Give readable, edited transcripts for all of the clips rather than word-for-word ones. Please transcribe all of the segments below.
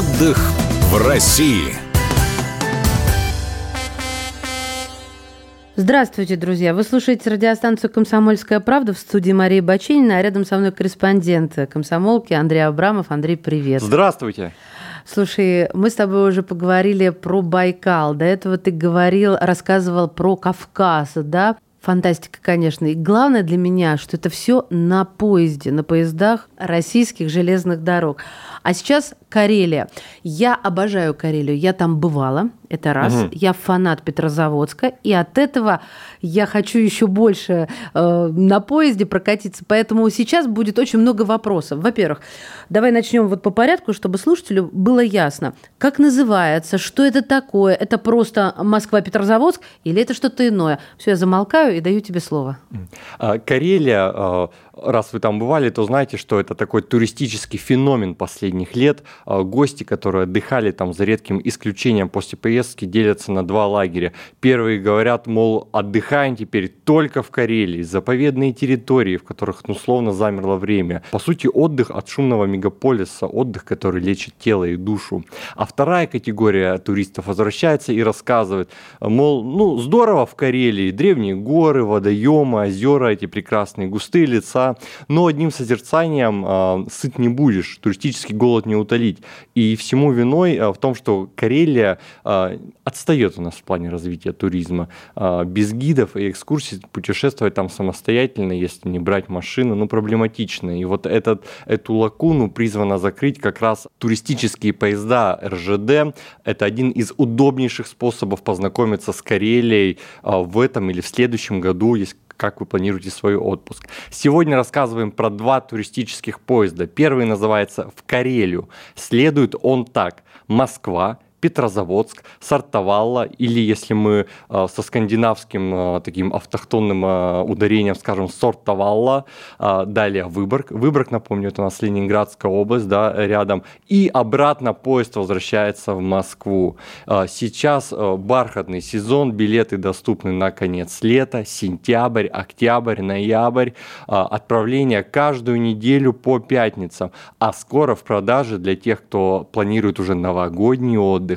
Отдых в России. Здравствуйте, друзья. Вы слушаете радиостанцию «Комсомольская правда», в студии Мария Бачинина, а рядом со мной корреспондент комсомолки Андрей Абрамов. Андрей, привет. Здравствуйте. Слушай, мы с тобой уже поговорили про Байкал. До этого ты рассказывал про Кавказ, да? Фантастика, конечно. И главное для меня, что это все на поездах российских железных дорог. А сейчас Карелия. Я обожаю Карелию. Я там бывала. Это раз. Угу. Я фанат Петрозаводска. И от этого я хочу еще больше на поезде прокатиться. Поэтому сейчас будет очень много вопросов. Во-первых, давай начнем вот по порядку, чтобы слушателю было ясно. Как называется? Что это такое? Это просто Москва-Петрозаводск? Или это что-то иное? Все, я замолкаю и даю тебе слово. Карелия, раз вы там бывали, то знаете, что это такой туристический феномен последних лет. Гости, которые отдыхали там, за редким исключением, после поездки делятся на два лагеря. Первые говорят, мол, отдыхаем теперь только в Карелии, заповедные территории, в которых условно замерло время. По сути, отдых от шумного мегаполиса, отдых, который лечит тело и душу. А вторая категория туристов возвращается и рассказывает, мол, ну здорово в Карелии, древние горы, водоемы, озера, эти прекрасные густые леса, но одним созерцанием сыт не будешь, туристический голод не утолить. И всему виной в том, что Карелия отстает у нас в плане развития туризма. Без гидов и экскурсий путешествовать там самостоятельно, если не брать машину, проблематично. И вот эту лакуну призвано закрыть как раз туристические поезда РЖД. Это один из удобнейших способов познакомиться с Карелией в этом или в следующем году, если как вы планируете свой отпуск. Сегодня рассказываем про два туристических поезда. Первый называется «В Карелию». Следует он так: Москва, Петрозаводск, Сортавала, или если мы со скандинавским таким автохтонным ударением скажем Сортавала, далее Выборг. Выборг, напомню, это у нас Ленинградская область, да, рядом. И обратно поезд возвращается в Москву. Сейчас бархатный сезон, билеты доступны на конец лета, сентябрь, октябрь, ноябрь. Отправление каждую неделю по пятницам. А скоро в продаже для тех, кто планирует уже новогодний отдых,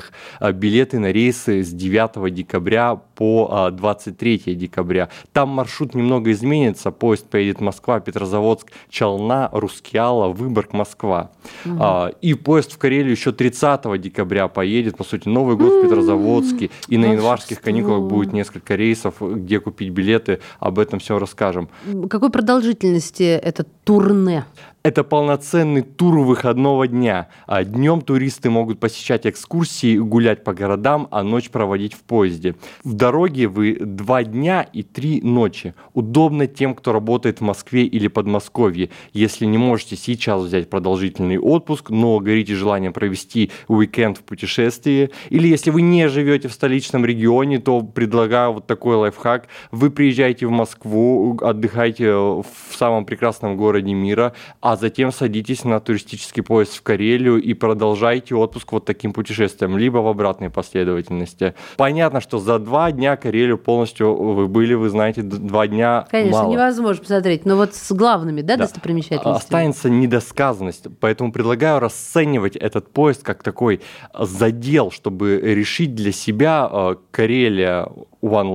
билеты на рейсы с 9 декабря по 23 декабря. Там маршрут немного изменится. Поезд поедет Москва, Петрозаводск, Чална, Рускеала, Выборг, Москва. Угу. И поезд в Карелию еще 30 декабря поедет. По сути, Новый год в Петрозаводске. И на январских каникулах будет несколько рейсов, где купить билеты. Об этом все расскажем. Какой продолжительности это турне? Это полноценный тур выходного дня. Днем туристы могут посещать экскурсии, гулять по городам, а ночь проводить в поезде. В дороге вы 2 дня и 3 ночи. Удобно тем, кто работает в Москве или Подмосковье. Если не можете сейчас взять продолжительный отпуск, но горите желанием провести уикенд в путешествии, или если вы не живете в столичном регионе, то предлагаю вот такой лайфхак. Вы приезжаете в Москву, отдыхаете в самом прекрасном городе мира, а затем садитесь на туристический поезд в Карелию и продолжайте отпуск вот таким путешествием, либо в обратной последовательности. Понятно, что за 2 дня Карелию полностью вы были, вы знаете, 2 дня конечно, мало. Невозможно посмотреть, но вот с главными, да, достопримечательностями? Останется недосказанность, поэтому предлагаю расценивать этот поезд как такой задел, чтобы решить для себя: Карелия One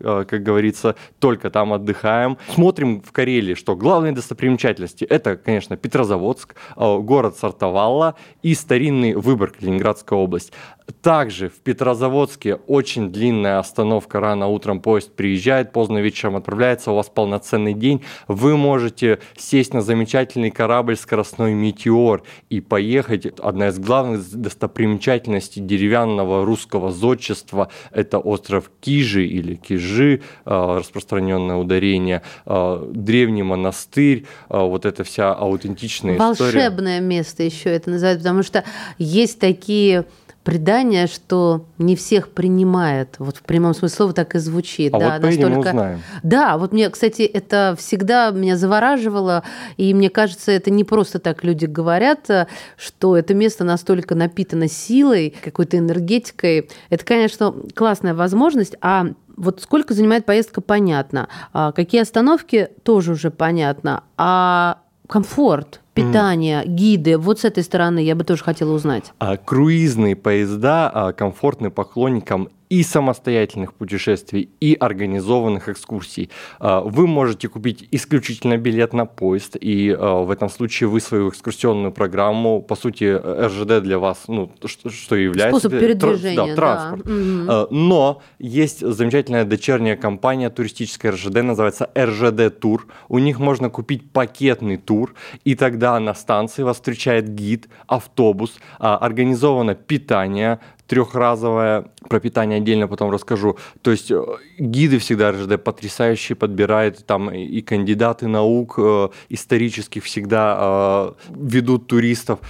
Love, как говорится, только там отдыхаем. Смотрим в Карелии, что главные достопримечательности – это, конечно, Петрозаводск, город Сортавала и старинный Выборг, Ленинградская область. Также в Петрозаводске очень длинная остановка. Рано утром поезд приезжает, поздно вечером отправляется, у вас полноценный день. Вы можете сесть на замечательный корабль «Скоростной метеор» и поехать. Одна из главных достопримечательностей деревянного русского зодчества – это остров Кижи или Кижи, распространенное ударение, древний монастырь, вот эта вся аутентичная история. Волшебное место еще это называют, потому что есть такие предание, что не всех принимает. Вот в прямом смысле слова так и звучит. А да, вот поедем, настолько... узнаем. Да, вот мне, кстати, это всегда меня завораживало, и мне кажется, это не просто так люди говорят, что это место настолько напитано силой, какой-то энергетикой. Это, конечно, классная возможность, а вот сколько занимает поездка, понятно. Какие остановки, тоже уже понятно. А комфорт? питание, гиды, вот с этой стороны я бы тоже хотела узнать. Круизные поезда комфортны поклонникам и самостоятельных путешествий, и организованных экскурсий. Вы можете купить исключительно билет на поезд, и в этом случае вы свою экскурсионную программу, по сути, РЖД для вас, что является... Способ передвижения, транспорт. Да. Но есть замечательная дочерняя компания туристическая РЖД, называется РЖД Тур. У них можно купить пакетный тур, и тогда на станции вас встречает гид, автобус, организовано питание, трехразовое, про питание отдельно потом расскажу. То есть гиды всегда РЖД потрясающие подбирают, там и кандидаты наук исторических всегда ведут туристов,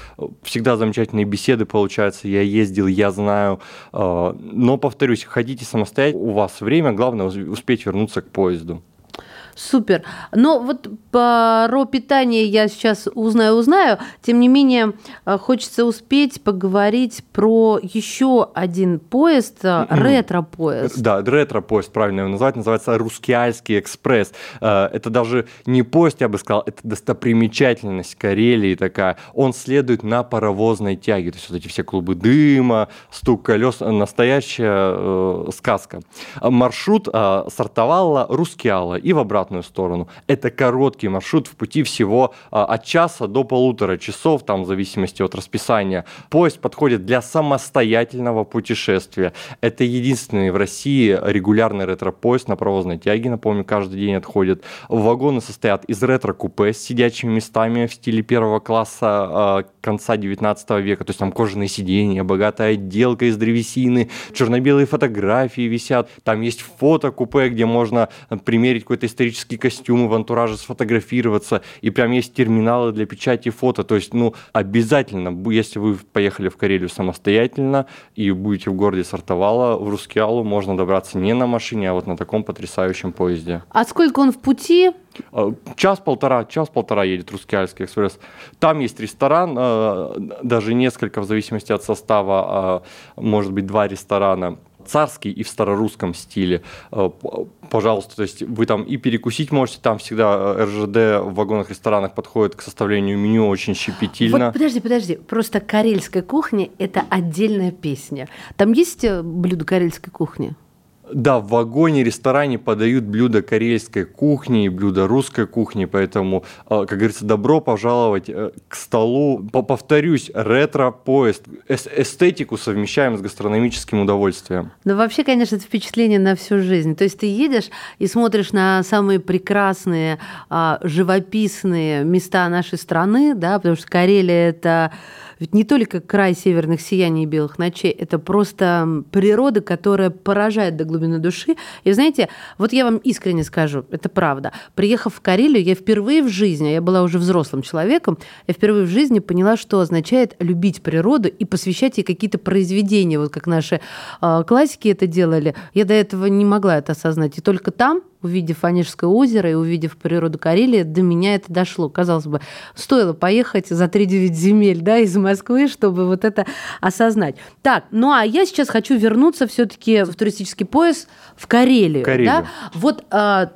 всегда замечательные беседы получаются, я ездил, я знаю. Но, повторюсь, ходите самостоятельно, у вас время, главное успеть вернуться к поезду. Супер. Но вот про питание я сейчас узнаю. Тем не менее, хочется успеть поговорить про еще один поезд, ретро-поезд. Да, ретро-поезд, правильно его назвать, называется Рускеальский экспресс. Это даже не поезд, я бы сказал, это достопримечательность Карелии такая. Он следует на паровозной тяге. То есть вот эти все клубы дыма, стук колес, настоящая сказка. Маршрут Сортавала, Рускеала и в обратную сторону. Это короткий маршрут, в пути всего от часа до полутора часов, там в зависимости от расписания. Поезд подходит для самостоятельного путешествия. Это единственный в России регулярный ретро-поезд на паровозной тяге, напомню, каждый день отходит. Вагоны состоят из ретро-купе с сидячими местами в стиле первого класса конца 19 века, то есть там кожаные сиденья, богатая отделка из древесины, черно-белые фотографии висят, там есть фото-купе, где можно примерить какой-то исторические костюмы, в антураже сфотографироваться, и прям есть терминалы для печати фото, то есть, обязательно, если вы поехали в Карелию самостоятельно и будете в городе Сортавала, в Рускеалу можно добраться не на машине, а вот на таком потрясающем поезде. А сколько он в пути? Час-полтора едет Рускеальский экспресс. Там есть ресторан, даже несколько, в зависимости от состава, может быть, 2 ресторана. Царский и в старорусском стиле. Пожалуйста, то есть вы там и перекусить можете, там всегда РЖД в вагонах-ресторанах подходит к составлению меню очень щепетильно. Вот подожди, просто карельская кухня – это отдельная песня. Там есть блюда карельской кухни? Да, в вагоне-ресторане подают блюда карельской кухни и блюда русской кухни, поэтому, как говорится, добро пожаловать к столу. Повторюсь, ретро-поезд. Эстетику совмещаем с гастрономическим удовольствием. Ну, вообще, конечно, это впечатление на всю жизнь. То есть ты едешь и смотришь на самые прекрасные, живописные места нашей страны, да, потому что Карелия – это ведь не только край северных сияний и белых ночей, это просто природа, которая поражает до глубины души. И знаете, вот я вам искренне скажу, это правда. Приехав в Карелию, я впервые в жизни, я была уже взрослым человеком, я впервые в жизни поняла, что означает любить природу и посвящать ей какие-то произведения, вот как наши классики это делали. Я до этого не могла это осознать. И только там, увидев Онежское озеро и увидев природу Карелии, до меня это дошло. Казалось бы, стоило поехать за 3-9 земель, да, из Москвы, чтобы вот это осознать. Так, а я сейчас хочу вернуться все-таки в туристический пояс в Карелию. Да? Вот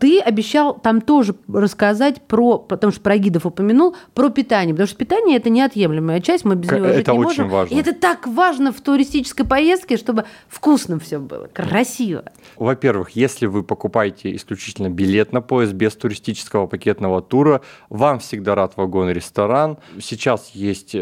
ты обещал там тоже рассказать потому что про гидов упомянул, про питание, потому что питание – это неотъемлемая часть, мы без него жить не можем. Это очень важно. И это так важно в туристической поездке, чтобы вкусно все было, красиво. Во-первых, если вы покупаете исключительно билет на поезд без туристического пакетного тура, вам всегда рад вагон-ресторан. Сейчас есть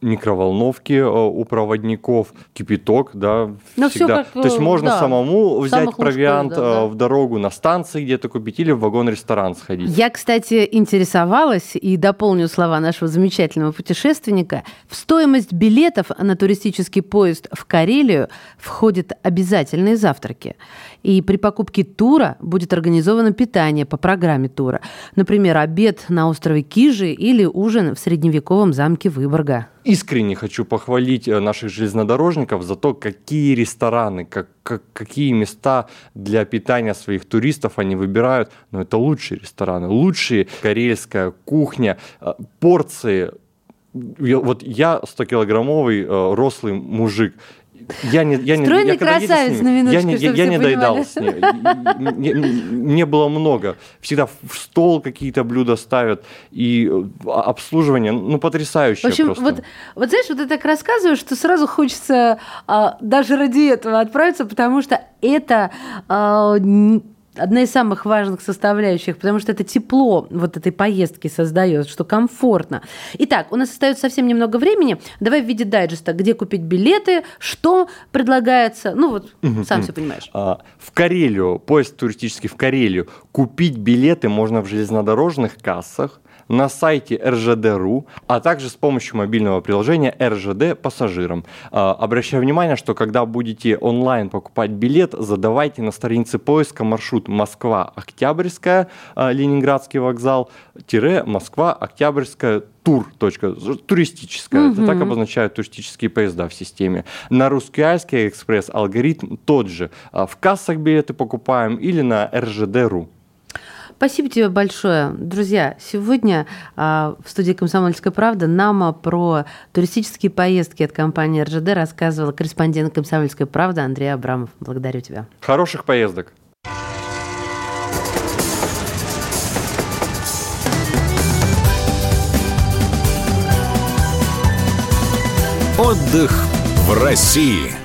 микроволновки у проводников, кипяток, да, всегда. То есть можно самому взять провиант в дорогу на станции где-то купить или в вагон-ресторан сходить. Я, кстати, интересовалась и дополню слова нашего замечательного путешественника. В стоимость билетов на туристический поезд в Карелию входят обязательные завтраки. И при покупке тура будет организовано питание по программе тура. Например, обед на острове Кижи или ужин в средневековом замке Выборга. Искренне хочу похвалить наших железнодорожников за то, какие рестораны, какие места для питания своих туристов они выбирают. Но это лучшие рестораны, лучшие карельская кухня, порции. Вот я 100-килограммовый рослый мужик. Стройный красавец на минуточку, чтобы все понимали. Я не доедал с ней. Мне было много. Всегда в стол какие-то блюда ставят. И обслуживание, потрясающее просто. В общем, вот знаешь, вот ты так рассказываешь, что сразу хочется даже ради этого отправиться, потому что это... одна из самых важных составляющих, потому что это тепло вот этой поездки создает, что комфортно. Итак, у нас остается совсем немного времени. Давай в виде дайджеста, где купить билеты, что предлагается. Сам все понимаешь. В Карелию, поезд туристический в Карелию. Купить билеты можно в железнодорожных кассах, на сайте РЖД.ру, а также с помощью мобильного приложения РЖД пассажирам. Обращаю внимание, что когда будете онлайн покупать билет, задавайте на странице поиска маршрут Москва-Октябрьская, Ленинградский вокзал, Москва-Октябрьская Тур. Туристическая. Угу. Это так обозначают туристические поезда в системе. На Рускеальский экспресс алгоритм тот же. В кассах билеты покупаем или на РЖД.ру. Спасибо тебе большое. Друзья, сегодня в студии «Комсомольская правда» нам про туристические поездки от компании РЖД рассказывала корреспондент «Комсомольской правды» Андрей Абрамов. Благодарю тебя. Хороших поездок. Отдых в России.